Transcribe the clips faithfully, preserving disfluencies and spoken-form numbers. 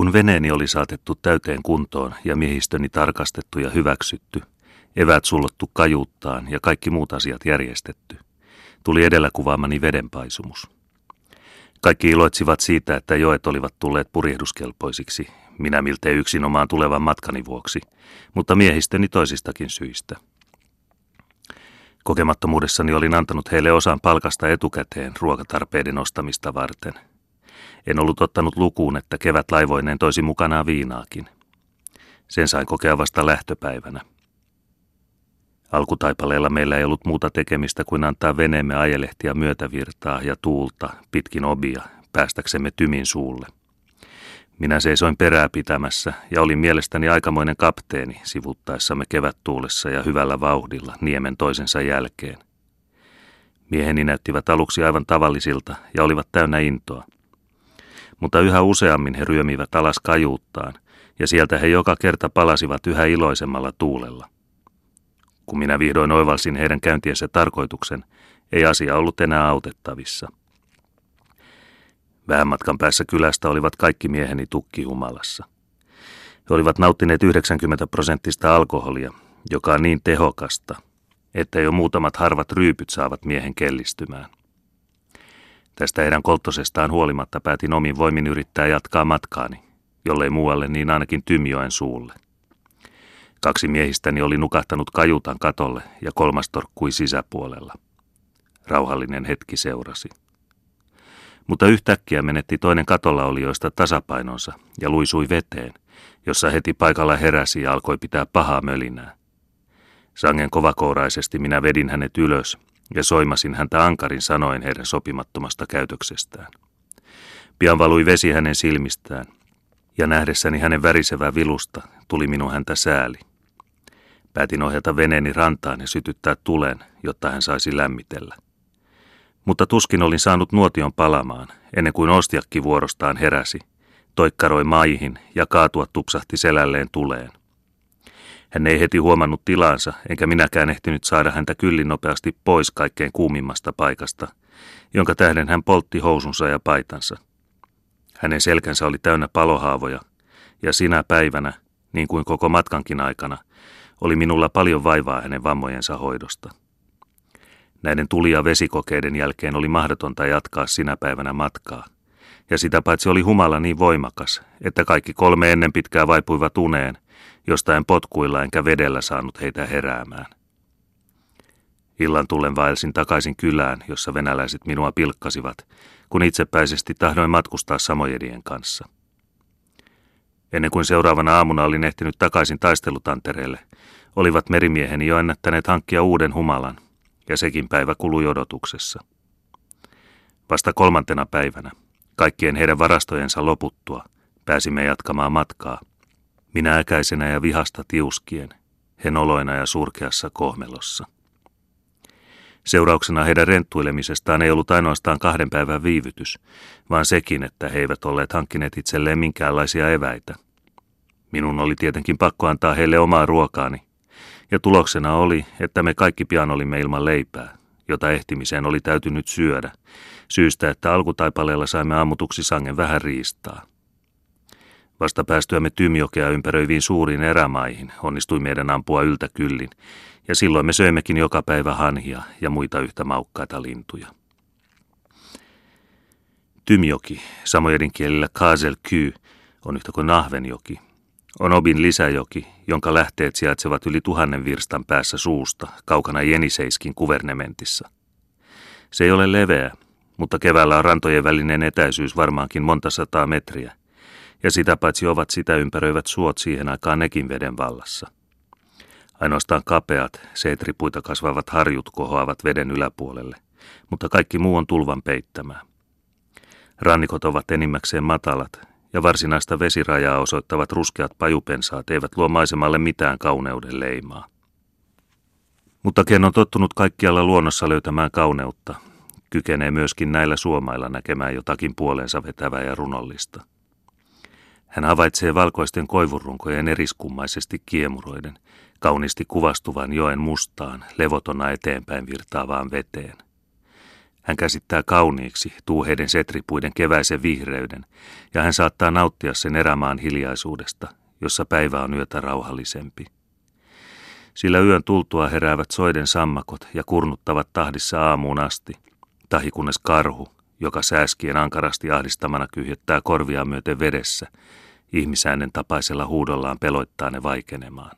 Kun veneeni oli saatettu täyteen kuntoon ja miehistöni tarkastettu ja hyväksytty, eväät sullottu kajuuttaan ja kaikki muut asiat järjestetty, tuli edellä kuvaamani vedenpaisumus. Kaikki iloitsivat siitä, että joet olivat tulleet purjehduskelpoisiksi, minä miltei yksinomaan tulevan matkani vuoksi, mutta miehistöni toisistakin syistä. Kokemattomuudessani olin antanut heille osan palkasta etukäteen ruokatarpeiden ostamista varten. En ollut ottanut lukuun, että kevät laivoineen toisi mukanaan viinaakin. Sen sain kokea vasta lähtöpäivänä. Alkutaipaleella meillä ei ollut muuta tekemistä kuin antaa veneemme ajelehtia myötävirtaa ja tuulta pitkin Obia päästäksemme Tymin suulle. Minä seisoin perää pitämässä ja olin mielestäni aikamoinen kapteeni sivuttaessamme kevättuulessa ja hyvällä vauhdilla niemen toisensa jälkeen. Mieheni näyttivät aluksi aivan tavallisilta ja olivat täynnä intoa. Mutta yhä useammin he ryömivät alas kajuuttaan ja sieltä he joka kerta palasivat yhä iloisemmalla tuulella. Kun minä vihdoin oivalsin heidän käyntiensä tarkoituksen, ei asia ollut enää autettavissa. Vähän matkan päässä kylästä olivat kaikki mieheni tukkihumalassa. He olivat nauttineet yhdeksänkymmentä prosenttista alkoholia, joka on niin tehokasta, että jo muutamat harvat ryypyt saavat miehen kellistymään. Tästä heidän kolttosestaan huolimatta päätin omin voimin yrittää jatkaa matkaani, jollei muualle niin ainakin Tymjoen suulle. Kaksi miehistäni oli nukahtanut kajutan katolle ja kolmas torkkui sisäpuolella. Rauhallinen hetki seurasi. Mutta yhtäkkiä menetti toinen katolla olijoista tasapainonsa ja luisui veteen, jossa heti paikalla heräsi ja alkoi pitää pahaa mölinää. Sangen kovakouraisesti minä vedin hänet ylös ja soimasin häntä ankarin sanoin heidän sopimattomasta käytöksestään. Pian valui vesi hänen silmistään, ja nähdessäni hänen värisevää vilusta tuli minun häntä sääli. Päätin ohjata veneeni rantaan ja sytyttää tulen, jotta hän saisi lämmitellä. Mutta tuskin olin saanut nuotion palamaan, ennen kuin ostiakki vuorostaan heräsi, toikkaroi maihin ja kaatua tupsahti selälleen tuleen. Hän ei heti huomannut tilansa, enkä minäkään ehtinyt saada häntä kyllin nopeasti pois kaikkein kuumimmasta paikasta, jonka tähden hän poltti housunsa ja paitansa. Hänen selkänsä oli täynnä palohaavoja, ja sinä päivänä, niin kuin koko matkankin aikana, oli minulla paljon vaivaa hänen vammojensa hoidosta. Näiden tuli- ja vesikokeiden jälkeen oli mahdotonta jatkaa sinä päivänä matkaa, ja sitä paitsi oli humala niin voimakas, että kaikki kolme ennen pitkää vaipuivat uneen, josta en potkuilla enkä vedellä saanut heitä heräämään. Illan tullen vaelsin takaisin kylään, jossa venäläiset minua pilkkasivat, kun itsepäisesti tahdoin matkustaa samojedien kanssa. Ennen kuin seuraavana aamuna olin ehtinyt takaisin taistelutantereelle, olivat merimieheni jo ennättäneet hankkia uuden humalan, ja sekin päivä kului odotuksessa. Vasta kolmantena päivänä, kaikkien heidän varastojensa loputtua, pääsimme jatkamaan matkaa. Minä äkäisenä ja vihasta tiuskien, he noloina ja surkeassa kohmelossa. Seurauksena heidän renttuilemisestaan ei ollut ainoastaan kahden päivän viivytys, vaan sekin, että he eivät olleet hankkineet itselleen minkäänlaisia eväitä. Minun oli tietenkin pakko antaa heille omaa ruokaani, ja tuloksena oli, että me kaikki pian olimme ilman leipää, jota ehtimiseen oli täytynyt syödä, syystä, että alkutaipaleella saimme ammutuksi sangen vähän riistaa. Vasta päästyämme Tymjokea ympäröiviin suuriin erämaihin onnistui meidän ampua yltä kyllin, ja silloin me söimmekin joka päivä hanhia ja muita yhtä maukkaita lintuja. Tymjoki, samojeden kielellä Kaasel Ky, on yhtä kuin Nahvenjoki. On Obin lisäjoki, jonka lähteet sijaitsevat yli tuhannen virstan päässä suusta, kaukana Jeniseiskin kuvernementissa. Se ei ole leveä, mutta keväällä on rantojen välinen etäisyys varmaankin monta sataa metriä, ja sitä paitsi ovat sitä ympäröivät suot siihen aikaan nekin veden vallassa. Ainoastaan kapeat, seetripuita kasvavat harjut kohoavat veden yläpuolelle, mutta kaikki muu on tulvan peittämää. Rannikot ovat enimmäkseen matalat, ja varsinaista vesirajaa osoittavat ruskeat pajupensaat eivät luo maisemalle mitään kauneuden leimaa. Mutta ken on tottunut kaikkialla luonnossa löytämään kauneutta, kykenee myöskin näillä suomailla näkemään jotakin puoleensa vetävää ja runollista. Hän havaitsee valkoisten koivurunkojen eriskummaisesti kiemuroiden, kauniisti kuvastuvan joen mustaan, levotona eteenpäin virtaavaan veteen. Hän käsittää kauniiksi tuuheiden setripuiden keväisen vihreyden, ja hän saattaa nauttia sen erämaan hiljaisuudesta, jossa päivä on yötä rauhallisempi. Sillä yön tultua heräävät soiden sammakot ja kurnuttavat tahdissa aamuun asti, tahi kunnes karhu, joka sääskien ankarasti ahdistamana kyhjettää korvia myöten vedessä, ihmisäänen tapaisella huudollaan peloittaa ne vaikenemaan.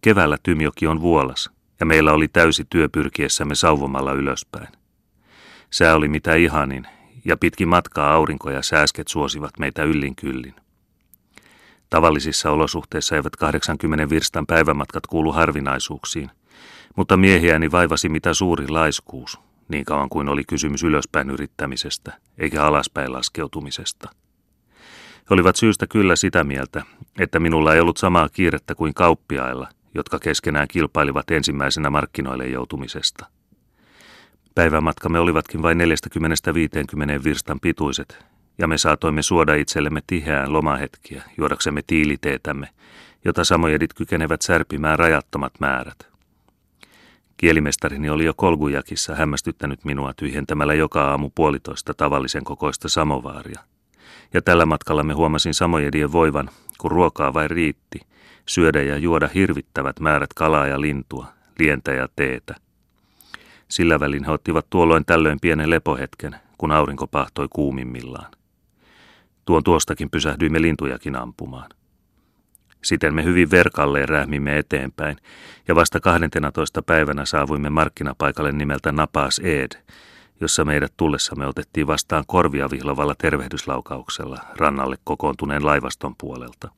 Keväällä Tymjoki on vuolas, ja meillä oli täysi työ pyrkiessämme sauvomalla ylöspäin. Sää oli mitä ihanin, ja pitkin matkaa aurinko ja sääsket suosivat meitä yllin kyllin. Tavallisissa olosuhteissa eivät kahdeksankymmenen virstan päivämatkat kuulu harvinaisuuksiin, mutta miehiäni vaivasi mitä suuri laiskuus, niin kauan kuin oli kysymys ylöspäin yrittämisestä, eikä alaspäin laskeutumisesta. He olivat syystä kyllä sitä mieltä, että minulla ei ollut samaa kiirettä kuin kauppiailla, jotka keskenään kilpailivat ensimmäisenä markkinoille joutumisesta. Päivämatkamme olivatkin vain neljästäkymmenestä viiteenkymmeneen virstan pituiset, ja me saatoimme suoda itsellemme tiheään lomahetkiä, juodaksemme tiiliteetämme, jota samojedit kykenevät särpimään rajattomat määrät. Kielimestarini oli jo Kolgujakissa hämmästyttänyt minua tyhjentämällä joka aamu puolitoista tavallisen kokoista samovaaria. Ja tällä matkalla me huomasin samojedien voivan, kun ruokaa vain riitti, syödä ja juoda hirvittävät määrät kalaa ja lintua, lientä ja teetä. Sillä välin he ottivat tuolloin tällöin pienen lepohetken, kun aurinko pahtoi kuumimmillaan. Tuon tuostakin pysähdyimme lintujakin ampumaan. Siten me hyvin verkalleen rähmimme eteenpäin, ja vasta kahdentenatoista päivänä saavuimme markkinapaikalle nimeltä Napas Ed, jossa meidät tullessamme otettiin vastaan korvia vihlovalla tervehdyslaukauksella rannalle kokoontuneen laivaston puolelta.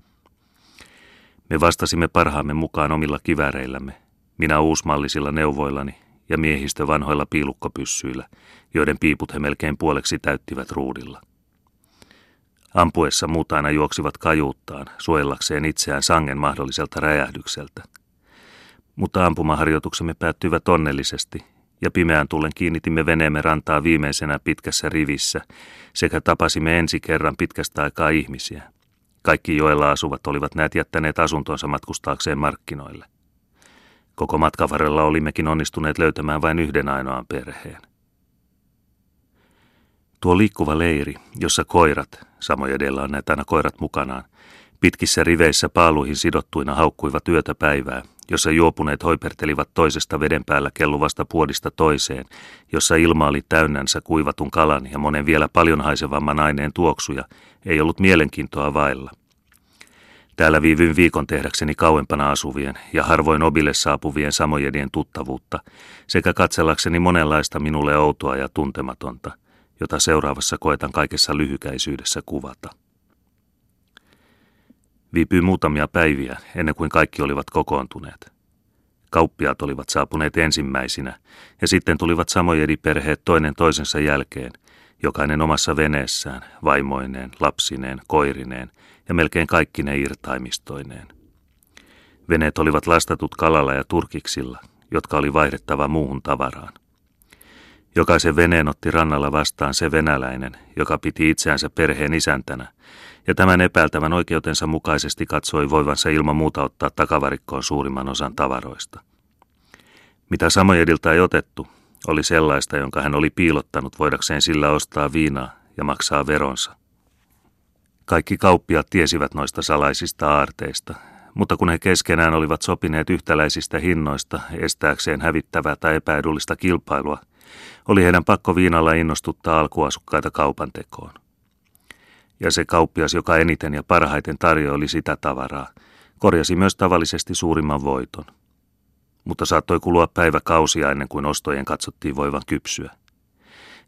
Me vastasimme parhaamme mukaan omilla kivääreillämme, minä uusmallisilla neuvoillani ja miehistö vanhoilla piilukkopyssyillä, joiden piiput he melkein puoleksi täyttivät ruudilla. Ampuessa muut aina juoksivat kajuuttaan, suojellakseen itseään sangen mahdolliselta räjähdykseltä. Mutta ampumaharjoituksemme päättyivät onnellisesti, ja pimeän tullen kiinnitimme veneemme rantaa viimeisenä pitkässä rivissä, sekä tapasimme ensi kerran pitkästä aikaa ihmisiä. Kaikki joella asuvat olivat näet jättäneet asuntonsa matkustaakseen markkinoille. Koko matkan varrella olimmekin onnistuneet löytämään vain yhden ainoan perheen. Tuo liikkuva leiri, jossa koirat, samoin edellä on näitä aina koirat mukanaan, pitkissä riveissä paaluihin sidottuina haukkuivat yötä päivää, jossa juopuneet hoipertelivat toisesta veden päällä kelluvasta puodista toiseen, jossa ilma oli täynnänsä kuivatun kalan ja monen vielä paljon haisevamman aineen tuoksuja, ei ollut mielenkiintoa vailla. Täällä viivyin viikon tehdäkseni kauempana asuvien ja harvoin Obille saapuvien samojedien tuttavuutta sekä katsellakseni monenlaista minulle outoa ja tuntematonta, jota seuraavassa koetan kaikessa lyhykäisyydessä kuvata. Viipyi muutamia päiviä ennen kuin kaikki olivat kokoontuneet. Kauppiaat olivat saapuneet ensimmäisinä ja sitten tulivat samojediperheet toinen toisensa jälkeen, jokainen omassa veneessään, vaimoineen, lapsineen, koirineen ja melkein kaikki ne irtaimistoineen. Veneet olivat lastatut kalalla ja turkiksilla, jotka oli vaihdettava muuhun tavaraan. Jokaisen veneen otti rannalla vastaan se venäläinen, joka piti itseänsä perheen isäntänä, ja tämän epäiltävän oikeutensa mukaisesti katsoi voivansa ilman muuta ottaa takavarikkoon suurimman osan tavaroista. Mitä samojedilta ei otettu, oli sellaista, jonka hän oli piilottanut voidakseen sillä ostaa viinaa ja maksaa veronsa. Kaikki kauppiaat tiesivät noista salaisista aarteista, mutta kun he keskenään olivat sopineet yhtäläisistä hinnoista estääkseen hävittävää tai epäedullista kilpailua, oli heidän pakko viinalla innostuttaa alkuasukkaita kaupan tekoon. Ja se kauppias, joka eniten ja parhaiten tarjoili sitä tavaraa, korjasi myös tavallisesti suurimman voiton. Mutta saattoi kulua päiväkausia ennen kuin ostojen katsottiin voivan kypsyä.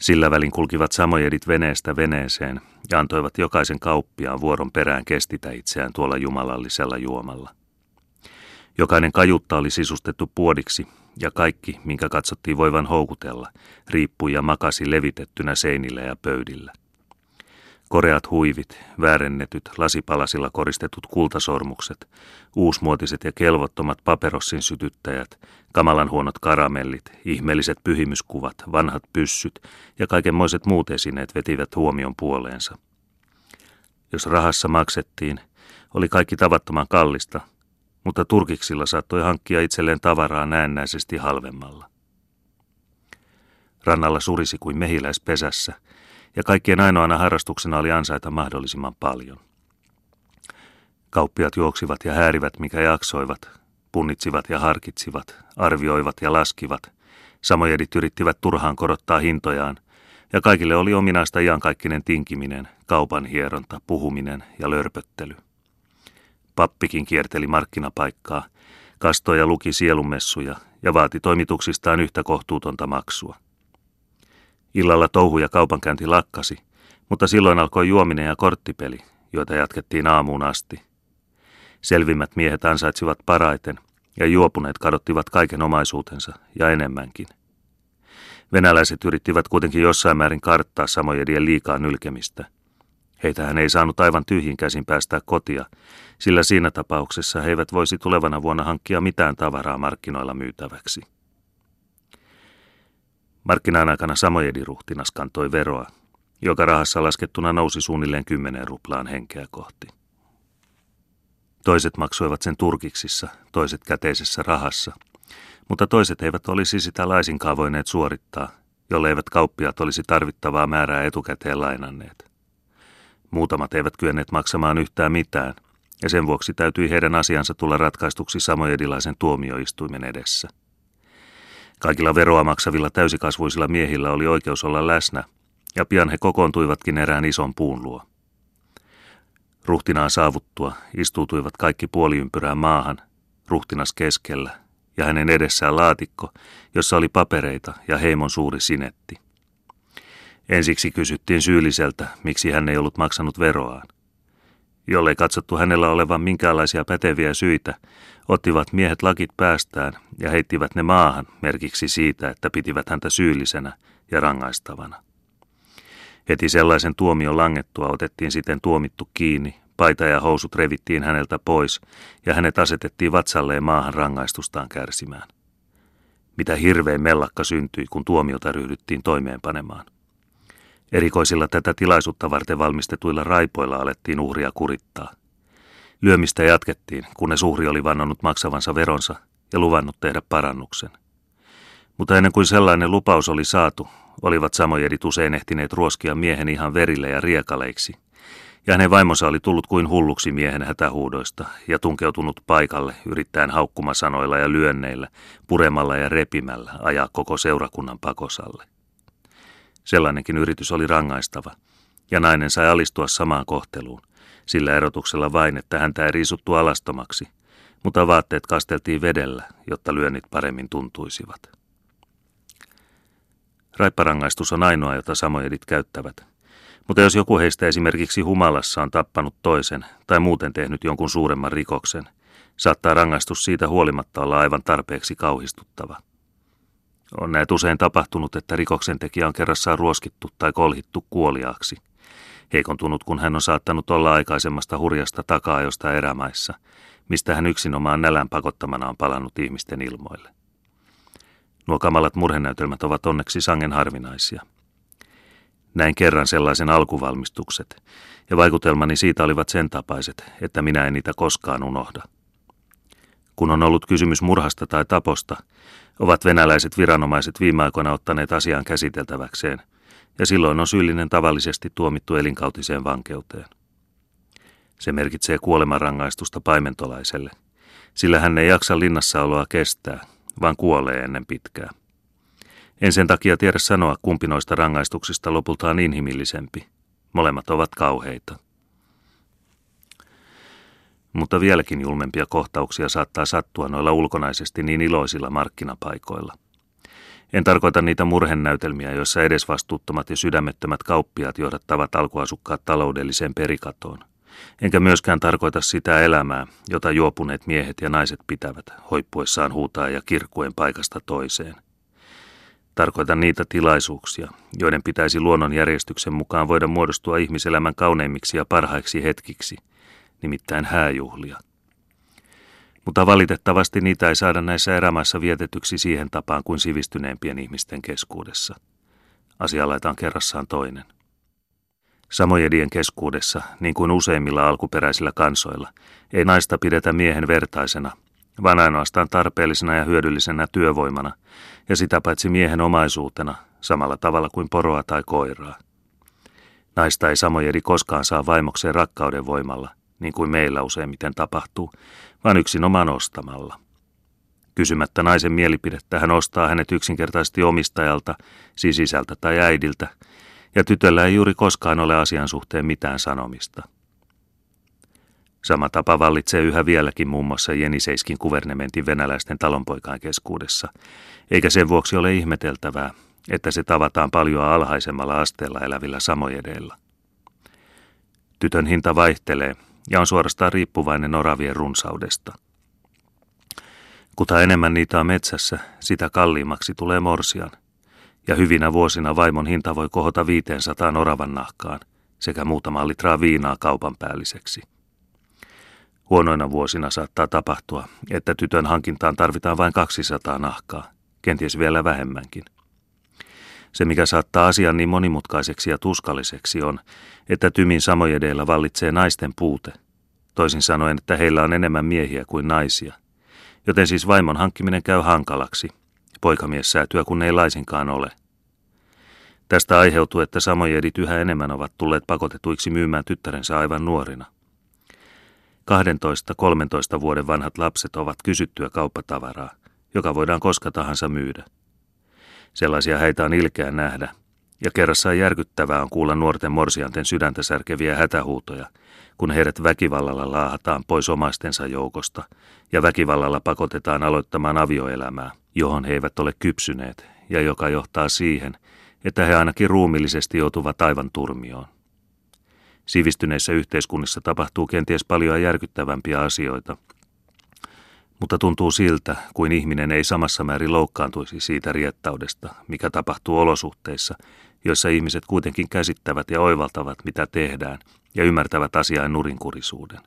Sillä välin kulkivat samojedit veneestä veneeseen ja antoivat jokaisen kauppiaan vuoron perään kestitä itseään tuolla jumalallisella juomalla. Jokainen kajutta oli sisustettu puodiksi, ja kaikki, minkä katsottiin voivan houkutella, riippui ja makasi levitettynä seinillä ja pöydillä. Koreat huivit, väärennetyt, lasipalasilla koristetut kultasormukset, uusmuotiset ja kelvottomat paperossin sytyttäjät, kamalan huonot karamellit, ihmeelliset pyhimyskuvat, vanhat pyssyt ja kaikenmoiset muut esineet vetivät huomion puoleensa. Jos rahassa maksettiin, oli kaikki tavattoman kallista, mutta turkiksilla saattoi hankkia itselleen tavaraa näennäisesti halvemmalla. Rannalla surisi kuin mehiläispesässä, ja kaikkien ainoana harrastuksena oli ansaita mahdollisimman paljon. Kauppiat juoksivat ja häärivät, mikä jaksoivat, punnitsivat ja harkitsivat, arvioivat ja laskivat. Samojedit yrittivät turhaan korottaa hintojaan, ja kaikille oli ominaista iankaikkinen tinkiminen, kaupan hieronta, puhuminen ja lörpöttely. Pappikin kierteli markkinapaikkaa, kastoi ja luki sielunmessuja ja vaati toimituksistaan yhtä kohtuutonta maksua. Illalla touhu ja kaupankäynti lakkasi, mutta silloin alkoi juominen ja korttipeli, joita jatkettiin aamuun asti. Selvimmät miehet ansaitsivat paraiten, ja juopuneet kadottivat kaiken omaisuutensa ja enemmänkin. Venäläiset yrittivät kuitenkin jossain määrin karttaa samojedien liikaa nylkemistä. Heitähän ei saanut aivan tyhjin käsin päästää kotia, sillä siinä tapauksessa he eivät voisi tulevana vuonna hankkia mitään tavaraa markkinoilla myytäväksi. Markkinan aikana samojediruhtinas kantoi veroa, joka rahassa laskettuna nousi suunnilleen kymmenen ruplaan henkeä kohti. Toiset maksoivat sen turkiksissa, toiset käteisessä rahassa, mutta toiset eivät olisi sitä laisinkaan voineet suorittaa, jolleivät kauppiaat olisi tarvittavaa määrää etukäteen lainanneet. Muutamat eivät kyenneet maksamaan yhtään mitään, ja sen vuoksi täytyi heidän asiansa tulla ratkaistuksi samojedilaisen tuomioistuimen edessä. Kaikilla veroa maksavilla täysikasvuisilla miehillä oli oikeus olla läsnä, ja pian he kokoontuivatkin erään ison puun luo. Ruhtinaan saavuttua istuutuivat kaikki puoliympyrään maahan, ruhtinas keskellä, ja hänen edessään laatikko, jossa oli papereita ja heimon suuri sinetti. Ensiksi kysyttiin syylliseltä, miksi hän ei ollut maksanut veroaan. Jollei katsottu hänellä olevan minkäänlaisia päteviä syitä, ottivat miehet lakit päästään ja heittivät ne maahan merkiksi siitä, että pitivät häntä syyllisenä ja rangaistavana. Heti sellaisen tuomion langettua otettiin siten tuomittu kiinni, paita ja housut revittiin häneltä pois ja hänet asetettiin vatsalleen maahan rangaistustaan kärsimään. Mitä hirvein mellakka syntyi, kun tuomiota ryhdyttiin toimeenpanemaan. Erikoisilla tätä tilaisuutta varten valmistetuilla raipoilla alettiin uhria kurittaa. Lyömistä jatkettiin, kunnes uhri oli vannonut maksavansa veronsa ja luvannut tehdä parannuksen. Mutta ennen kuin sellainen lupaus oli saatu, olivat samojedit usein ehtineet ruoskia miehen ihan verille ja riekaleiksi, ja hänen vaimonsa oli tullut kuin hulluksi miehen hätähuudoista ja tunkeutunut paikalle yrittäen haukkumasanoilla ja lyönneillä, puremalla ja repimällä ajaa koko seurakunnan pakosalle. Sellainenkin yritys oli rangaistava, ja nainen sai alistua samaan kohteluun, sillä erotuksella vain, että häntä ei riisuttu alastomaksi, mutta vaatteet kasteltiin vedellä, jotta lyönnit paremmin tuntuisivat. Raipparangaistus on ainoa, jota samojedit käyttävät, mutta jos joku heistä esimerkiksi humalassa on tappanut toisen tai muuten tehnyt jonkun suuremman rikoksen, saattaa rangaistus siitä huolimatta olla aivan tarpeeksi kauhistuttava. On näet usein tapahtunut, että rikoksentekijä on kerrassaan ruoskittu tai kolhittu kuoliaaksi, heikontunut kun hän on saattanut olla aikaisemmasta hurjasta taka-ajosta erämaissa, mistä hän yksinomaan nälän pakottamana on palannut ihmisten ilmoille. Nuo kamalat murhenäytelmät ovat onneksi sangen harvinaisia. Näin kerran sellaisen alkuvalmistukset, ja vaikutelmani siitä olivat sen tapaiset, että minä en niitä koskaan unohda. Kun on ollut kysymys murhasta tai taposta, ovat venäläiset viranomaiset viime aikoina ottaneet asian käsiteltäväkseen, ja silloin on syyllinen tavallisesti tuomittu elinkautiseen vankeuteen. Se merkitsee kuolemanrangaistusta paimentolaiselle, sillä hän ei jaksa linnassaoloa kestää, vaan kuolee ennen pitkää. En sen takia tiedä sanoa, kumpi noista rangaistuksista lopulta on inhimillisempi. Molemmat ovat kauheita. Mutta vieläkin julmempia kohtauksia saattaa sattua noilla ulkonaisesti niin iloisilla markkinapaikoilla. En tarkoita niitä murhenäytelmiä, joissa edesvastuuttomat ja sydämettömät kauppiaat johdattavat alkuasukkaat taloudelliseen perikatoon. Enkä myöskään tarkoita sitä elämää, jota juopuneet miehet ja naiset pitävät, hoippuessaan huutaa ja kirkkuen paikasta toiseen. Tarkoitan niitä tilaisuuksia, joiden pitäisi luonnonjärjestyksen mukaan voida muodostua ihmiselämän kauneimmiksi ja parhaiksi hetkiksi, nimittäin hääjuhlia. Mutta valitettavasti niitä ei saada näissä erämaissa vietetyksi siihen tapaan kuin sivistyneempien ihmisten keskuudessa. Asia laitetaan kerrassaan toinen. Samojedien keskuudessa, niin kuin useimmilla alkuperäisillä kansoilla, ei naista pidetä miehen vertaisena, vaan ainoastaan tarpeellisena ja hyödyllisenä työvoimana, ja sitä paitsi miehen omaisuutena, samalla tavalla kuin poroa tai koiraa. Naista ei samojedi koskaan saa vaimokseen rakkauden voimalla, niin kuin meillä useimmiten tapahtuu, vaan yksinomaan ostamalla. Kysymättä naisen mielipidettä hän ostaa hänet yksinkertaisesti omistajalta, siis isältä tai äidiltä, ja tytöllä ei juuri koskaan ole asian suhteen mitään sanomista. Sama tapa vallitsee yhä vieläkin muun muassa Jeniseiskin kuvernementin venäläisten talonpoikain keskuudessa, eikä sen vuoksi ole ihmeteltävää, että se tavataan paljon alhaisemmalla asteella elävillä samojedeilla. Tytön hinta vaihtelee ja on suorastaan riippuvainen oravien runsaudesta. Kuta enemmän niitä on metsässä, sitä kalliimmaksi tulee morsian, ja hyvinä vuosina vaimon hinta voi kohota viiteensataan oravan nahkaan sekä muutamaan litraa viinaa kaupan päälliseksi. Huonoina vuosina saattaa tapahtua, että tytön hankintaan tarvitaan vain kaksisataa nahkaa, kenties vielä vähemmänkin. Se, mikä saattaa asian niin monimutkaiseksi ja tuskalliseksi, on, että Tymin samojedeillä vallitsee naisten puute, toisin sanoen, että heillä on enemmän miehiä kuin naisia, joten siis vaimon hankkiminen käy hankalaksi, poikamies säätyä kun ei laisinkaan ole. Tästä aiheutuu, että samojedit yhä enemmän ovat tulleet pakotetuiksi myymään tyttärensä aivan nuorina. kaksitoista kolmetoista vuoden vanhat lapset ovat kysyttyä kauppatavaraa, joka voidaan koska tahansa myydä. Sellaisia häitä on ilkeä nähdä, ja kerrassaan järkyttävää on kuulla nuorten morsianten sydäntä särkeviä hätähuutoja, kun heidät väkivallalla laahataan pois omaistensa joukosta ja väkivallalla pakotetaan aloittamaan avioelämää, johon he eivät ole kypsyneet ja joka johtaa siihen, että he ainakin ruumiillisesti joutuvat aivan turmioon. Sivistyneissä yhteiskunnissa tapahtuu kenties paljon järkyttävämpiä asioita, mutta tuntuu siltä, kuin ihminen ei samassa määrin loukkaantuisi siitä riettaudesta, mikä tapahtuu olosuhteissa, joissa ihmiset kuitenkin käsittävät ja oivaltavat, mitä tehdään, ja ymmärtävät asiain nurinkurisuuden.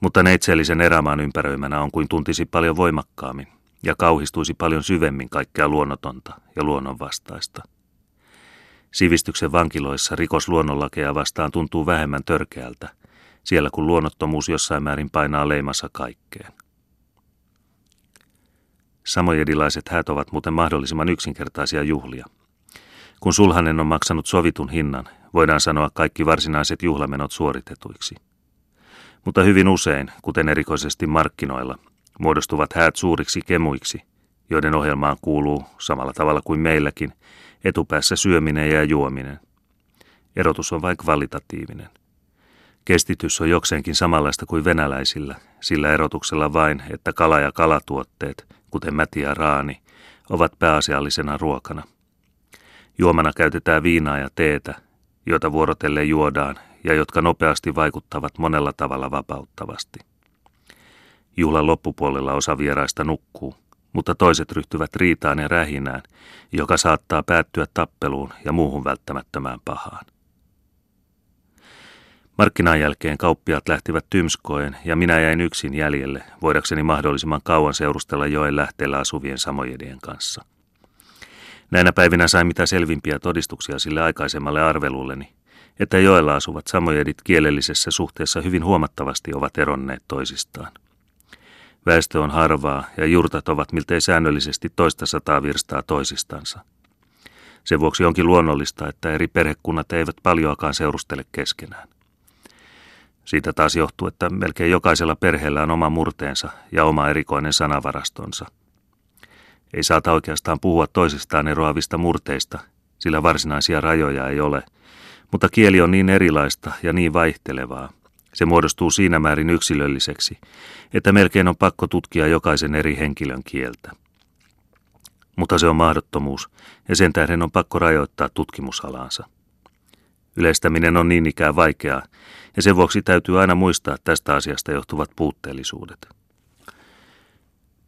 Mutta neitsellisen erämaan ympäröimänä on kuin tuntisi paljon voimakkaammin ja kauhistuisi paljon syvemmin kaikkea luonnotonta ja luonnonvastaista. Sivistyksen vankiloissa rikos luonnonlakeja vastaan tuntuu vähemmän törkeältä, siellä kun luonnottomuus jossain määrin painaa leimassa kaikkeen. Samojedilaiset häät ovat muuten mahdollisimman yksinkertaisia juhlia. Kun sulhanen on maksanut sovitun hinnan, voidaan sanoa kaikki varsinaiset juhlamenot suoritetuiksi. Mutta hyvin usein, kuten erikoisesti markkinoilla, muodostuvat häät suuriksi kemuiksi, joiden ohjelmaan kuuluu, samalla tavalla kuin meilläkin, etupäässä syöminen ja juominen. Erotus on vain kvalitatiivinen. Kestitys on jokseenkin samanlaista kuin venäläisillä, sillä erotuksella vain, että kala ja kalatuotteet, kuten mäti ja raani, ovat pääasiallisena ruokana. Juomana käytetään viinaa ja teetä, joita vuorotellen juodaan ja jotka nopeasti vaikuttavat monella tavalla vapauttavasti. Juhlan loppupuolella osa vieraista nukkuu, mutta toiset ryhtyvät riitaan ja rähinään, joka saattaa päättyä tappeluun ja muuhun välttämättömään pahaan. Markkinan jälkeen kauppiaat lähtivät Tymskoen ja minä jäin yksin jäljelle, voidakseni mahdollisimman kauan seurustella joen lähteellä asuvien samojedien kanssa. Näinä päivinä sain mitä selvimpiä todistuksia sille aikaisemmalle arvelulleni, että joella asuvat samojedit kielellisessä suhteessa hyvin huomattavasti ovat eronneet toisistaan. Väestö on harvaa ja jurtat ovat miltei säännöllisesti toista sataa virstaa toisistansa. Sen vuoksi onkin luonnollista, että eri perhekunnat eivät paljoakaan seurustele keskenään. Siitä taas johtuu, että melkein jokaisella perheellä on oma murteensa ja oma erikoinen sanavarastonsa. Ei saata oikeastaan puhua toisistaan eroavista murteista, sillä varsinaisia rajoja ei ole, mutta kieli on niin erilaista ja niin vaihtelevaa. Se muodostuu siinä määrin yksilölliseksi, että melkein on pakko tutkia jokaisen eri henkilön kieltä. Mutta se on mahdottomuus, ja sen tähden on pakko rajoittaa tutkimusalaansa. Yleistäminen on niin ikään vaikeaa, ja sen vuoksi täytyy aina muistaa tästä asiasta johtuvat puutteellisuudet.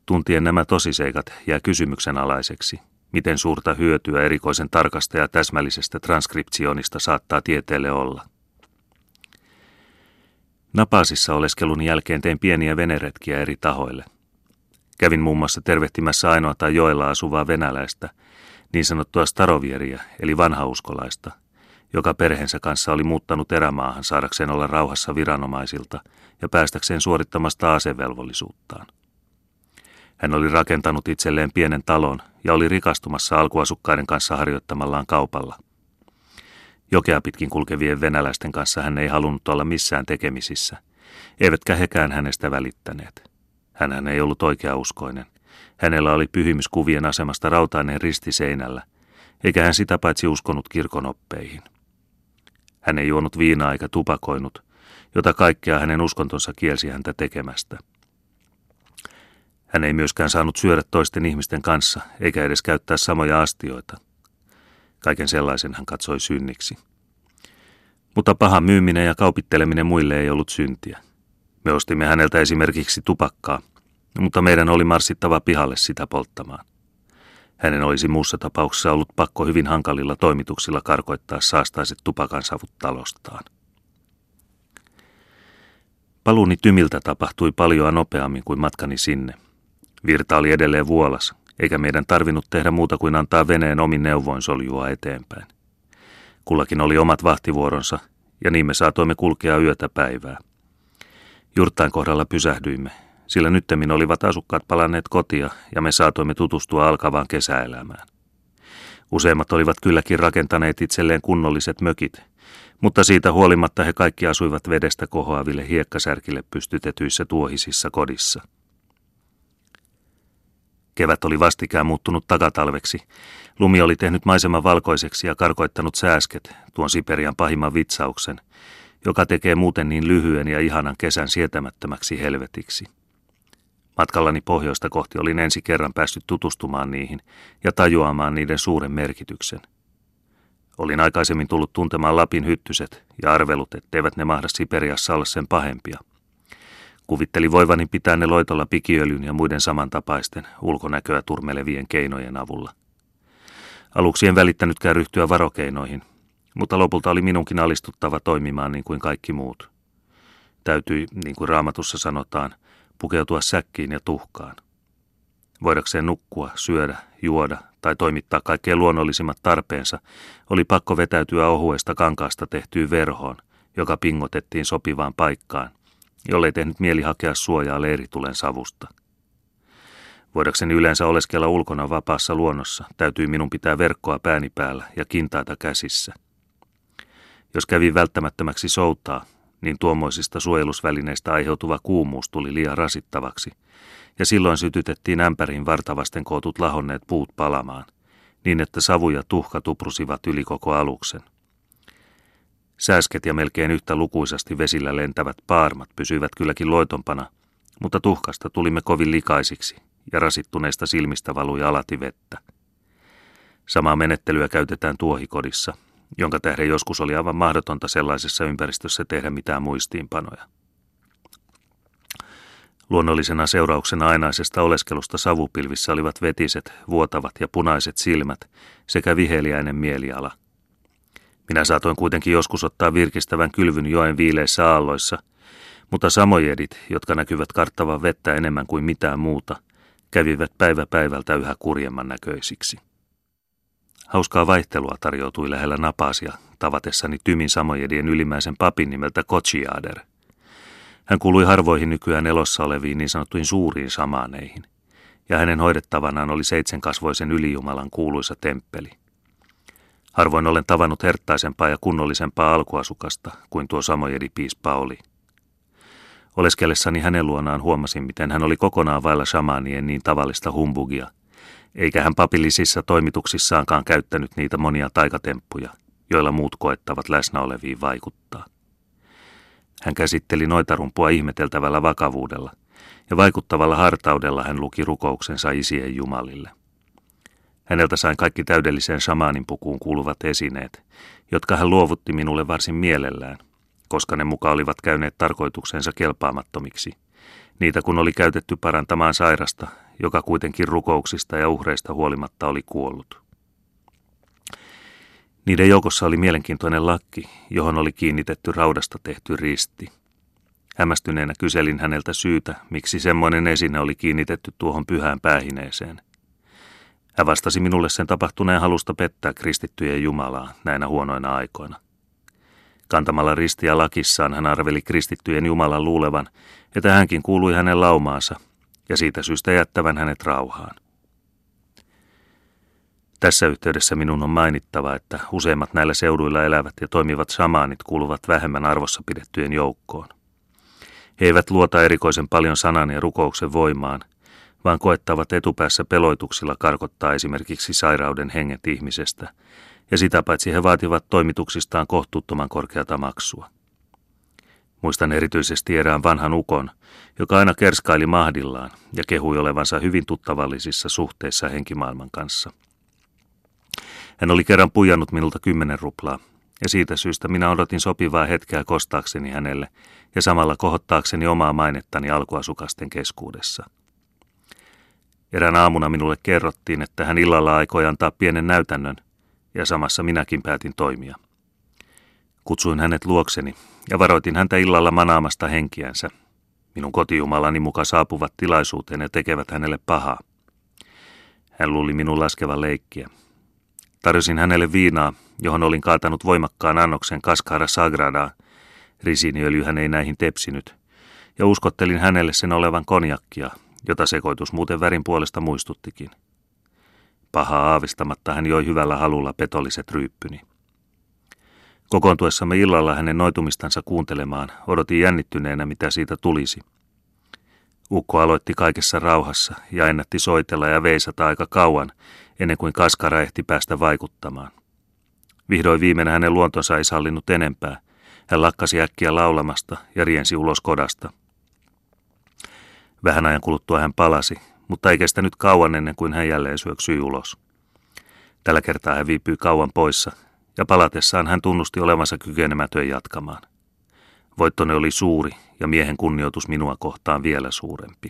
Tuntien nämä tosiseikat jää kysymyksen alaiseksi, miten suurta hyötyä erikoisen tarkasta ja täsmällisestä transkriptioinnista saattaa tieteelle olla. Napasissa oleskelun jälkeen tein pieniä veneretkiä eri tahoille. Kävin muun muassa tervehtimässä Ainoa-tai-joella asuvaa venäläistä, niin sanottua starovieriä eli vanhauskolaista, joka perheensä kanssa oli muuttanut erämaahan saadakseen olla rauhassa viranomaisilta ja päästäkseen suorittamasta asevelvollisuuttaan. Hän oli rakentanut itselleen pienen talon ja oli rikastumassa alkuasukkaiden kanssa harjoittamallaan kaupalla. Jokea pitkin kulkevien venäläisten kanssa hän ei halunnut olla missään tekemisissä, eivätkä hekään hänestä välittäneet. Hänhän ei ollut oikeauskoinen. Hänellä oli pyhimyskuvien asemasta rautainen risti seinällä, eikä hän sitä paitsi uskonut kirkonoppeihin. Hän ei juonut viinaa eikä tupakoinut, jota kaikkea hänen uskontonsa kielsi häntä tekemästä. Hän ei myöskään saanut syödä toisten ihmisten kanssa, eikä edes käyttää samoja astioita. Kaiken sellaisen hän katsoi synniksi. Mutta pahan myyminen ja kaupitteleminen muille ei ollut syntiä. Me ostimme häneltä esimerkiksi tupakkaa, mutta meidän oli marssittava pihalle sitä polttamaan. Hänen olisi muussa tapauksessa ollut pakko hyvin hankalilla toimituksilla karkoittaa saastaiset tupakansavut talostaan. Paluuni Tymiltä tapahtui paljon nopeammin kuin matkani sinne. Virta oli edelleen vuolas, eikä meidän tarvinnut tehdä muuta kuin antaa veneen omin neuvoin soljua eteenpäin. Kullakin oli omat vahtivuoronsa, ja niin me saatoimme kulkea yötä päivää. Jurttain kohdalla pysähdyimme, sillä nyttemmin olivat asukkaat palanneet kotia, ja me saatoimme tutustua alkavaan kesäelämään. Useimmat olivat kylläkin rakentaneet itselleen kunnolliset mökit, mutta siitä huolimatta he kaikki asuivat vedestä kohoaville hiekkasärkille pystytetyissä tuohisissa kodissa. Kevät oli vastikään muuttunut takatalveksi. Lumi oli tehnyt maiseman valkoiseksi ja karkoittanut sääsket, tuon Siperian pahimman vitsauksen, joka tekee muuten niin lyhyen ja ihanan kesän sietämättömäksi helvetiksi. Matkallani pohjoista kohti olin ensi kerran päässyt tutustumaan niihin ja tajuamaan niiden suuren merkityksen. Olin aikaisemmin tullut tuntemaan Lapin hyttyset ja arvelut, etteivät ne mahda Siperiassa olla sen pahempia. Kuvittelin voivani pitää ne loitolla pikiöljyn ja muiden samantapaisten ulkonäköä turmelevien keinojen avulla. Aluksi en välittänytkään ryhtyä varokeinoihin, mutta lopulta oli minunkin alistuttava toimimaan niin kuin kaikki muut. Täytyi, niin kuin Raamatussa sanotaan, pukeutua säkkiin ja tuhkaan. Voidakseen nukkua, syödä, juoda tai toimittaa kaikkein luonnollisimmat tarpeensa, oli pakko vetäytyä ohuesta kankaasta tehtyyn verhoon, joka pingotettiin sopivaan paikkaan, jollei tehnyt mieli hakea suojaa leiritulen savusta. Voidakseni yleensä oleskella ulkona vapaassa luonnossa, täytyy minun pitää verkkoa pääni päällä ja kintaita käsissä. Jos kävi välttämättömäksi soutaa, niin tuommoisista suojelusvälineistä aiheutuva kuumuus tuli liian rasittavaksi, ja silloin sytytettiin ämpärin vartavasten kootut lahonneet puut palamaan, niin että savu ja tuhka tuprusivat yli koko aluksen. Sääsket ja melkein yhtä lukuisasti vesillä lentävät paarmat pysyivät kylläkin loitompana, mutta tuhkasta tulimme kovin likaisiksi, ja rasittuneista silmistä valui alati vettä. Samaa menettelyä käytetään tuohikodissa, jonka tähden joskus oli aivan mahdotonta sellaisessa ympäristössä tehdä mitään muistiinpanoja. Luonnollisena seurauksena ainaisesta oleskelusta savupilvissä olivat vetiset, vuotavat ja punaiset silmät sekä viheliäinen mieliala. Minä saatoin kuitenkin joskus ottaa virkistävän kylvyn joen viileissä aalloissa, mutta samojedit, jotka näkyvät karttavan vettä enemmän kuin mitään muuta, kävivät päivä päivältä yhä kurjemman näköisiksi. Hauskaa vaihtelua tarjoutui lähellä Napasia tavatessani Tymin samojedien ylimmäisen papin nimeltä Kotšijäder. Hän kuului harvoihin nykyään elossa oleviin niin sanottuihin suuriin samaneihin, ja hänen hoidettavanaan oli seitsenkasvoisen ylijumalan kuuluisa temppeli. Harvoin olen tavannut herttaisempaa ja kunnollisempaa alkuasukasta kuin tuo samojedipiispa oli. Oleskellessani hänen luonaan huomasin, miten hän oli kokonaan vailla shamanien niin tavallista humbugia, eikä hän papillisissa toimituksissaankaan käyttänyt niitä monia taikatemppuja, joilla muut koettavat läsnä oleviin vaikuttaa. Hän käsitteli noitarumpua ihmeteltävällä vakavuudella, ja vaikuttavalla hartaudella hän luki rukouksensa isien jumalille. Häneltä sain kaikki täydelliseen shamanin pukuun kuuluvat esineet, jotka hän luovutti minulle varsin mielellään, koska ne muka olivat käyneet tarkoituksensa kelpaamattomiksi. Niitä kun oli käytetty parantamaan sairasta, joka kuitenkin rukouksista ja uhreista huolimatta oli kuollut. Niiden joukossa oli mielenkiintoinen lakki, johon oli kiinnitetty raudasta tehty risti. Hämmästyneenä kyselin häneltä syytä, miksi semmoinen esine oli kiinnitetty tuohon pyhään päähineeseen. Hän vastasi minulle sen tapahtuneen halusta pettää kristittyjen Jumalaa näinä huonoina aikoina. Kantamalla ristiä lakissaan hän arveli kristittyjen Jumalan luulevan, että hänkin kuului hänen laumaansa, ja siitä syystä jättävän hänet rauhaan. Tässä yhteydessä minun on mainittava, että useimmat näillä seuduilla elävät ja toimivat samaanit kuuluvat vähemmän arvossa pidettyjen joukkoon. He eivät luota erikoisen paljon sanan ja rukouksen voimaan, vaan koettavat etupäässä peloituksilla karkottaa esimerkiksi sairauden henget ihmisestä, ja sitä paitsi he vaativat toimituksistaan kohtuuttoman korkeata maksua. Muistan erityisesti erään vanhan ukon, joka aina kerskaili mahdillaan ja kehui olevansa hyvin tuttavallisissa suhteissa henkimaailman kanssa. Hän oli kerran pujannut minulta kymmenen ruplaa, ja siitä syystä minä odotin sopivaa hetkeä kostaakseni hänelle ja samalla kohottaakseni omaa mainettani alkuasukasten keskuudessa. Erään aamuna minulle kerrottiin, että hän illalla aikoi antaa pienen näytännön, ja samassa minäkin päätin toimia. Kutsuin hänet luokseni ja varoitin häntä illalla manaamasta henkiänsä. Minun kotijumalani muka saapuvat tilaisuuteen ja tekevät hänelle pahaa. Hän luuli minun laskevan leikkiä. Tarjosin hänelle viinaa, johon olin kaatanut voimakkaan annoksen cascara sagradaa. Risiiniöljyhän ei näihin tepsinyt. Ja uskottelin hänelle sen olevan konjakkia, jota sekoitus muuten värin puolesta muistuttikin. Pahaa aavistamatta hän joi hyvällä halulla petolliset ryyppyni. Kokoontuessamme illalla hänen noitumistansa kuuntelemaan odotin jännittyneenä, mitä siitä tulisi. Ukko aloitti kaikessa rauhassa ja ennätti soitella ja veisata aika kauan, ennen kuin kaskara ehti päästä vaikuttamaan. Vihdoin viimein hänen luontonsa ei sallinut enempää. Hän lakkasi äkkiä laulamasta ja riensi ulos kodasta. Vähän ajan kuluttua hän palasi, mutta ei kestänyt kauan ennen kuin hän jälleen syöksyi ulos. Tällä kertaa hän viipyi kauan poissa, ja palatessaan hän tunnusti olevansa kykenemätön jatkamaan. Voittoni oli suuri, ja miehen kunnioitus minua kohtaan vielä suurempi.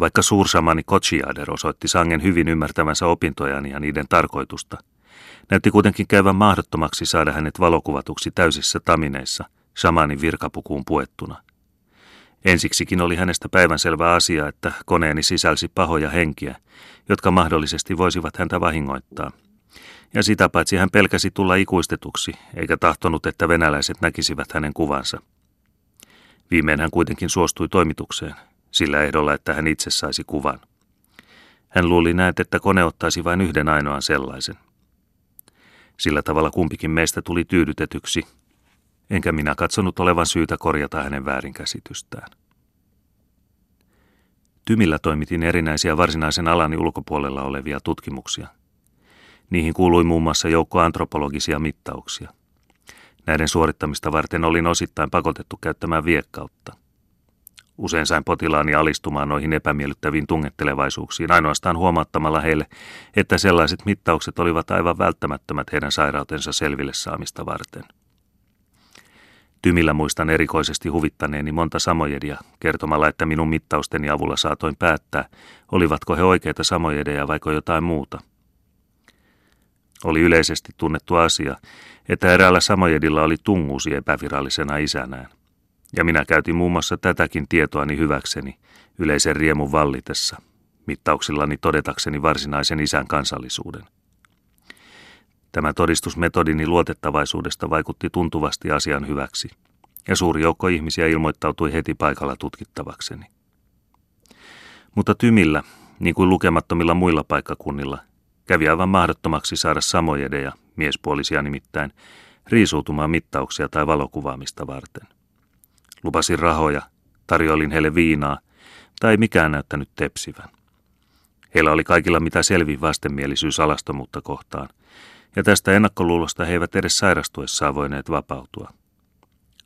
Vaikka suursamani Kotšijäder osoitti sangen hyvin ymmärtävänsä opintojani ja niiden tarkoitusta, näytti kuitenkin käyvän mahdottomaksi saada hänet valokuvatuksi täysissä tamineissa, shamanin virkapukuun puettuna. Ensiksikin oli hänestä päivänselvä asia, että koneeni sisälsi pahoja henkiä, jotka mahdollisesti voisivat häntä vahingoittaa. Ja sitä paitsi hän pelkäsi tulla ikuistetuksi, eikä tahtonut, että venäläiset näkisivät hänen kuvansa. Viimein hän kuitenkin suostui toimitukseen, sillä ehdolla, että hän itse saisi kuvan. Hän luuli näet, että kone ottaisi vain yhden ainoan sellaisen. Sillä tavalla kumpikin meistä tuli tyydytetyksi, enkä minä katsonut olevan syytä korjata hänen väärinkäsitystään. Tymillä toimitin erinäisiä varsinaisen alani ulkopuolella olevia tutkimuksia. Niihin kuului muun muassa joukko antropologisia mittauksia. Näiden suorittamista varten olin osittain pakotettu käyttämään viekkautta. Usein sain potilaani alistumaan noihin epämiellyttäviin tungettelevaisuuksiin ainoastaan huomauttamalla heille, että sellaiset mittaukset olivat aivan välttämättömät heidän sairautensa selville saamista varten. Tymillä muistan erikoisesti huvittaneeni monta samojedia kertomalla, että minun mittausteni avulla saatoin päättää, olivatko he oikeita samojedeja vaiko jotain muuta. Oli yleisesti tunnettu asia, että eräällä samojedilla oli tunguusi epävirallisena isänään. Ja minä käytin muun muassa tätäkin tietoani hyväkseni yleisen riemun vallitessa, mittauksillani todetakseni varsinaisen isän kansallisuuden. Tämä todistus metodini luotettavaisuudesta vaikutti tuntuvasti asian hyväksi, ja suuri joukko ihmisiä ilmoittautui heti paikalla tutkittavakseni. Mutta Tymillä, niin kuin lukemattomilla muilla paikkakunnilla, kävi aivan mahdottomaksi saada samojedeja, miespuolisia nimittäin, riisuutumaan mittauksia tai valokuvaamista varten. Lupasin rahoja, tarjoilin heille viinaa, tai mikään näyttänyt tepsivän. Heillä oli kaikilla mitä selvin vastenmielisyys alastomuutta kohtaan, ja tästä ennakkoluulosta he eivät edes sairastuessaan voineet vapautua.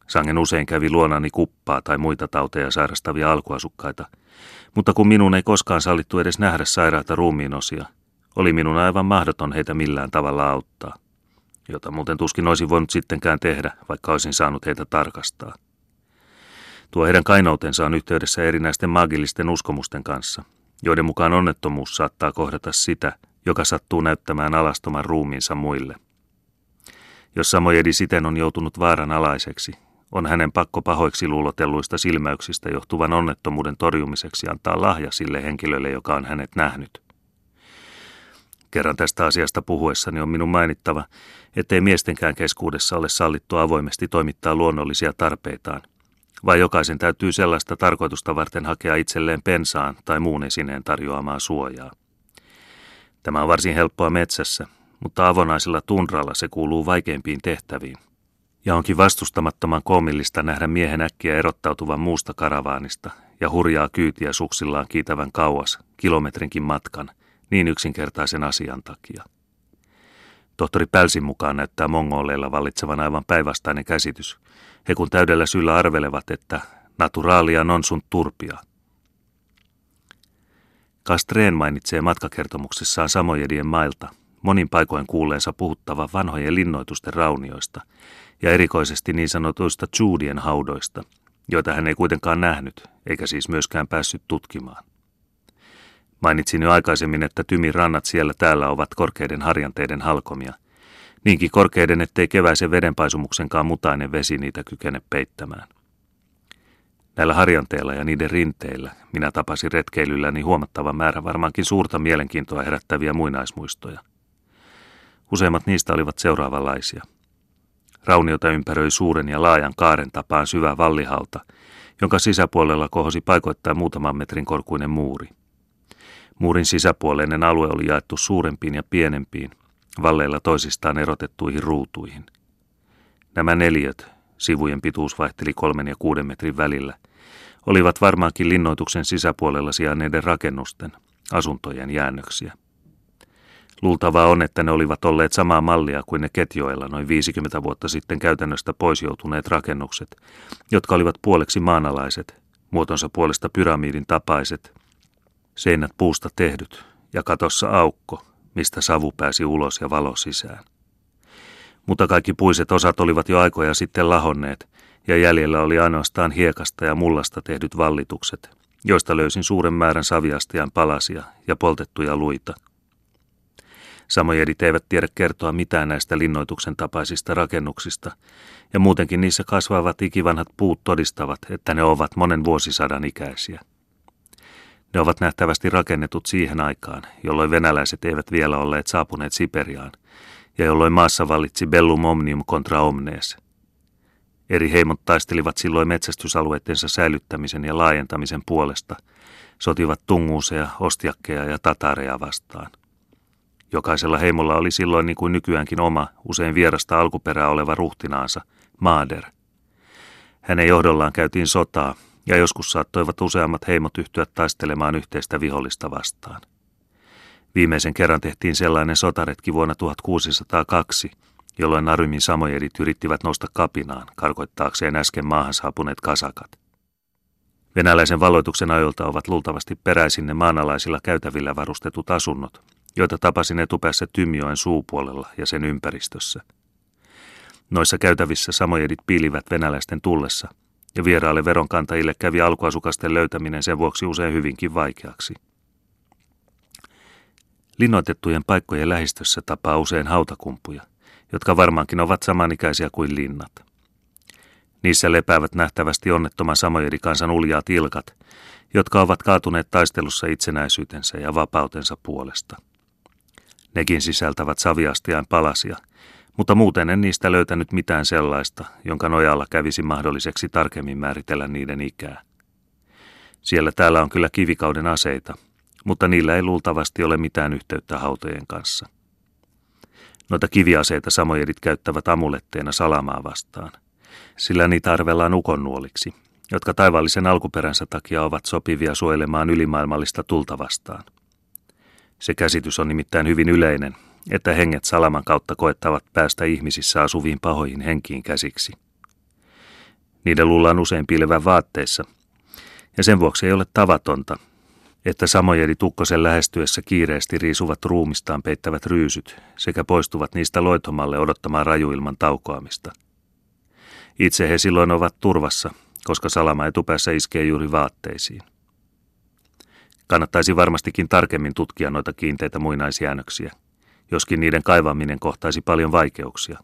Sangen usein kävi luonani kuppaa tai muita tauteja sairastavia alkuasukkaita, mutta kun minun ei koskaan sallittu edes nähdä sairaata ruumiinosia, oli minun aivan mahdoton heitä millään tavalla auttaa, jota muuten tuskin olisin voinut sittenkään tehdä, vaikka olisin saanut heitä tarkastaa. Tuo heidän kainoutensa on yhteydessä erinäisten maagillisten uskomusten kanssa, joiden mukaan onnettomuus saattaa kohdata sitä, joka sattuu näyttämään alastoman ruumiinsa muille. Jos samojedi siten on joutunut vaaran alaiseksi, on hänen pakko pahoiksi luulotelluista silmäyksistä johtuvan onnettomuuden torjumiseksi antaa lahja sille henkilölle, joka on hänet nähnyt. Kerran tästä asiasta puhuessani on minun mainittava, ettei miestenkään keskuudessa ole sallittu avoimesti toimittaa luonnollisia tarpeitaan, vai jokaisen täytyy sellaista tarkoitusta varten hakea itselleen pensaan tai muun esineen tarjoamaa suojaa. Tämä on varsin helppoa metsässä, mutta avonaisella tundralla se kuuluu vaikeimpiin tehtäviin. Ja onkin vastustamattoman koomillista nähdä miehen äkkiä erottautuvan muusta karavaanista ja hurjaa kyytiä suksillaan kiitävän kauas, kilometrinkin matkan, niin yksinkertaisen asian takia. Tohtori Pälsin mukaan näyttää mongoleilla vallitsevan aivan päinvastainen käsitys. He kun täydellä syyllä arvelevat, että naturaalia non sunt turpia. Castreen mainitsee matkakertomuksessaan samojedien mailta monin paikoin kuulleensa puhuttavan vanhojen linnoitusten raunioista ja erikoisesti niin sanotuista tsuudien haudoista, joita hän ei kuitenkaan nähnyt eikä siis myöskään päässyt tutkimaan. Mainitsin jo aikaisemmin, että Tymin rannat siellä täällä ovat korkeiden harjanteiden halkomia. Niinkin korkeiden, ettei keväisen vedenpaisumuksenkaan mutainen vesi niitä kykene peittämään. Näillä harjanteilla ja niiden rinteillä minä tapasin retkeilylläni huomattava määrä varmaankin suurta mielenkiintoa herättäviä muinaismuistoja. Useimmat niistä olivat seuraavanlaisia. Rauniota ympäröi suuren ja laajan kaaren tapaan syvä vallihauta, jonka sisäpuolella kohosi paikoittain muutaman metrin korkuinen muuri. Muurin sisäpuoleinen alue oli jaettu suurempiin ja pienempiin, valleilla toisistaan erotettuihin ruutuihin. Nämä neliöt, sivujen pituus vaihteli kolmen ja kuuden metrin välillä, olivat varmaankin linnoituksen sisäpuolella sijainneiden rakennusten, asuntojen jäännöksiä. Luultavaa on, että ne olivat olleet samaa mallia kuin ne Ketjoella noin viisikymmentä vuotta sitten käytännöstä pois joutuneet rakennukset, jotka olivat puoleksi maanalaiset, muotonsa puolesta pyramiidin tapaiset, seinät puusta tehdyt ja katossa aukko, mistä savu pääsi ulos ja valo sisään. Mutta kaikki puiset osat olivat jo aikoja sitten lahonneet, ja jäljellä oli ainoastaan hiekasta ja mullasta tehdyt vallitukset, joista löysin suuren määrän saviastian palasia ja poltettuja luita. Samojedit eivät tiedä kertoa mitään näistä linnoituksen tapaisista rakennuksista, ja muutenkin niissä kasvavat ikivanhat puut todistavat, että ne ovat monen vuosisadan ikäisiä. Ne ovat nähtävästi rakennetut siihen aikaan, jolloin venäläiset eivät vielä olleet saapuneet Siperiaan, ja jolloin maassa vallitsi bellum omnium contra omnes. Eri heimot taistelivat silloin metsästysalueittensa säilyttämisen ja laajentamisen puolesta, sotivat tunguuseja, ostiakkeja ja tatareja vastaan. Jokaisella heimolla oli silloin niin kuin nykyäänkin oma, usein vierasta alkuperää oleva ruhtinaansa, Maader. Hänen johdollaan käytiin sotaa, ja joskus saattoivat useammat heimot yhtyä taistelemaan yhteistä vihollista vastaan. Viimeisen kerran tehtiin sellainen sotaretki vuonna tuhatkuusisataakaksi, jolloin Narymin samojedit yrittivät nousta kapinaan, karkoittaakseen äsken maahan saapuneet kasakat. Venäläisen valloituksen ajoilta ovat luultavasti peräisin ne maanalaisilla käytävillä varustetut asunnot, joita tapasin etupäässä Tymjoen suupuolella ja sen ympäristössä. Noissa käytävissä samojedit piilivät venäläisten tullessa, ja vieraalle veronkantajille kävi alkuasukasten löytäminen sen vuoksi usein hyvinkin vaikeaksi. Linnoitettujen paikkojen lähistössä tapaa usein hautakumpuja, jotka varmaankin ovat samanikäisiä kuin linnat. Niissä lepäävät nähtävästi onnettoman samojedikansan uljaat ilkat, jotka ovat kaatuneet taistelussa itsenäisyytensä ja vapautensa puolesta. Nekin sisältävät saviastiain palasia, mutta muuten en niistä löytänyt mitään sellaista, jonka nojalla kävisi mahdolliseksi tarkemmin määritellä niiden ikää. Siellä täällä on kyllä kivikauden aseita, mutta niillä ei luultavasti ole mitään yhteyttä hautojen kanssa. Noita kiviaseita samojedit käyttävät amuletteina salamaa vastaan, sillä niitä arvellaan ukonnuoliksi, jotka taivaallisen alkuperänsä takia ovat sopivia suojelemaan ylimaailmallista tulta vastaan. Se käsitys on nimittäin hyvin yleinen, että henget salaman kautta koettavat päästä ihmisissä asuviin pahoihin henkiin käsiksi. Niiden luullaan usein piilevän vaatteissa, ja sen vuoksi ei ole tavatonta, että samojedit ukkosen lähestyessä kiireesti riisuvat ruumistaan peittävät ryysyt sekä poistuvat niistä loitomalle odottamaan rajuilman taukoamista. Itse he silloin ovat turvassa, koska salama etupäässä iskee juuri vaatteisiin. Kannattaisi varmastikin tarkemmin tutkia noita kiinteitä muinaisjäännöksiä, joskin niiden kaivaminen kohtaisi paljon vaikeuksia.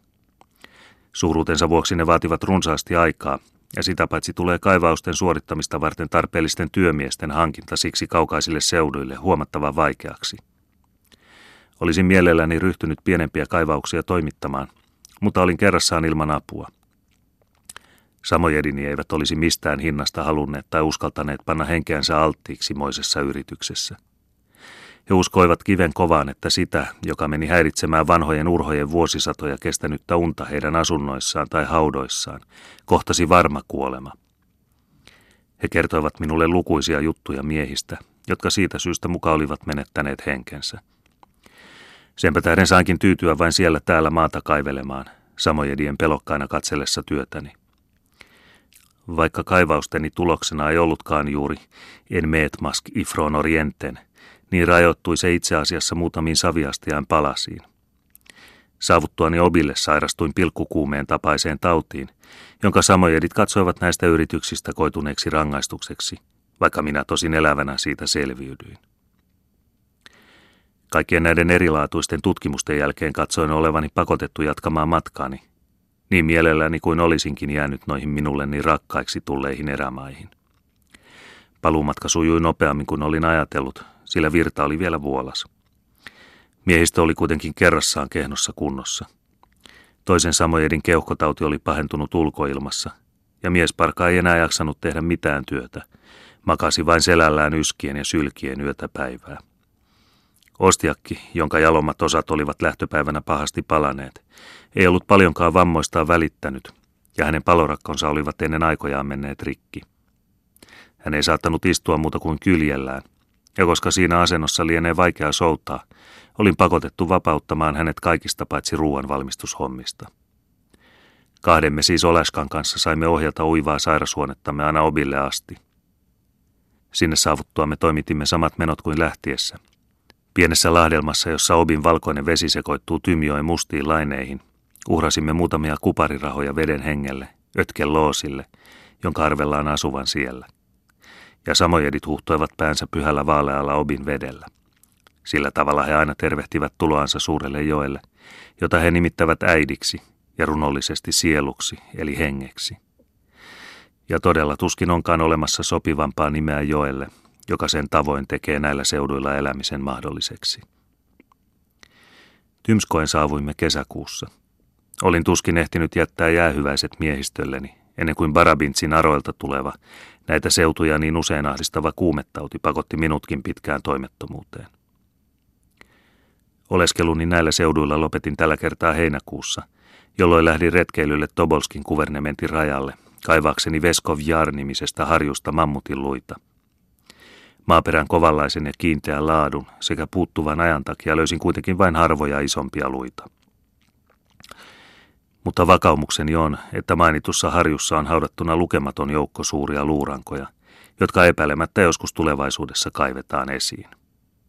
Suuruutensa vuoksi ne vaativat runsaasti aikaa, ja sitä paitsi tulee kaivausten suorittamista varten tarpeellisten työmiesten hankinta siksi kaukaisille seuduille huomattavan vaikeaksi. Olisin mielelläni ryhtynyt pienempiä kaivauksia toimittamaan, mutta olin kerrassaan ilman apua. Samojedini eivät olisi mistään hinnasta halunneet tai uskaltaneet panna henkeänsä alttiiksi moisessa yrityksessä. He uskoivat kiven kovaan, että sitä, joka meni häiritsemään vanhojen urhojen vuosisatoja kestänyttä unta heidän asunnoissaan tai haudoissaan, kohtasi varma kuolema. He kertoivat minulle lukuisia juttuja miehistä, jotka siitä syystä muka olivat menettäneet henkensä. Senpä tähden sainkin tyytyä vain siellä täällä maata kaivelemaan, samojedien pelokkaina katsellessa työtäni. Vaikka kaivausteni tuloksena ei ollutkaan juuri en meetmask ifron orienten, niin rajoittui se itse asiassa muutamiin saviastiaan palasiin. Saavuttuani Obille sairastuin pilkkukuumeen tapaiseen tautiin, jonka samojedit katsoivat näistä yrityksistä koituneeksi rangaistukseksi, vaikka minä tosin elävänä siitä selviydyin. Kaikkien näiden erilaatuisten tutkimusten jälkeen katsoin olevani pakotettu jatkamaan matkaani, niin mielelläni kuin olisinkin jäänyt noihin minulle niin rakkaiksi tulleihin erämaihin. Paluumatka sujui nopeammin kuin olin ajatellut, sillä virta oli vielä vuolas. Miehistö oli kuitenkin kerrassaan kehnossa kunnossa. Toisen samojedin keuhkotauti oli pahentunut ulkoilmassa, ja miesparka ei enää jaksanut tehdä mitään työtä, makasi vain selällään yskien ja sylkien yötä päivää. Ostiakki, jonka jalommat osat olivat lähtöpäivänä pahasti palaneet, ei ollut paljonkaan vammoistaan välittänyt, ja hänen palorakkonsa olivat ennen aikojaan menneet rikki. Hän ei saattanut istua muuta kuin kyljellään, ja koska siinä asennossa lienee vaikea soutaa, olin pakotettu vapauttamaan hänet kaikista paitsi ruoanvalmistushommista. Kahdemme siis Oleskan kanssa saimme ohjata uivaa sairashuonettamme aina Obille asti. Sinne saavuttuamme toimitimme samat menot kuin lähtiessä. Pienessä lahdelmassa, jossa Obin valkoinen vesi sekoittuu Tymjoen mustiin laineihin, uhrasimme muutamia kuparirahoja veden hengelle, ötkelloosille, jonka arvellaan asuvan siellä. Ja samojedit huhtoivat päänsä pyhällä vaalealla Obin vedellä. Sillä tavalla he aina tervehtivät tuloansa suurelle joelle, jota he nimittävät äidiksi ja runollisesti sieluksi, eli hengeksi. Ja todella tuskin onkaan olemassa sopivampaa nimeä joelle, joka sen tavoin tekee näillä seuduilla elämisen mahdolliseksi. Tymskoen saavuimme kesäkuussa. Olin tuskin ehtinyt jättää jäähyväiset miehistölleni, ennen kuin Barabinsin aroilta tuleva, näitä seutuja niin usein ahdistava kuumettauti pakotti minutkin pitkään toimettomuuteen. Oleskeluni näillä seuduilla lopetin tällä kertaa heinäkuussa, jolloin lähdin retkeilylle Tobolskin kuvernementin rajalle, kaivaakseni Veskov Jar -nimisestä harjusta mammutin luita. Maaperän kovanlaisen ja kiinteän laadun sekä puuttuvan ajan takia löysin kuitenkin vain harvoja isompia luita. Mutta vakaumukseni on, että mainitussa harjussa on haudattuna lukematon joukko suuria luurankoja, jotka epäilemättä joskus tulevaisuudessa kaivetaan esiin.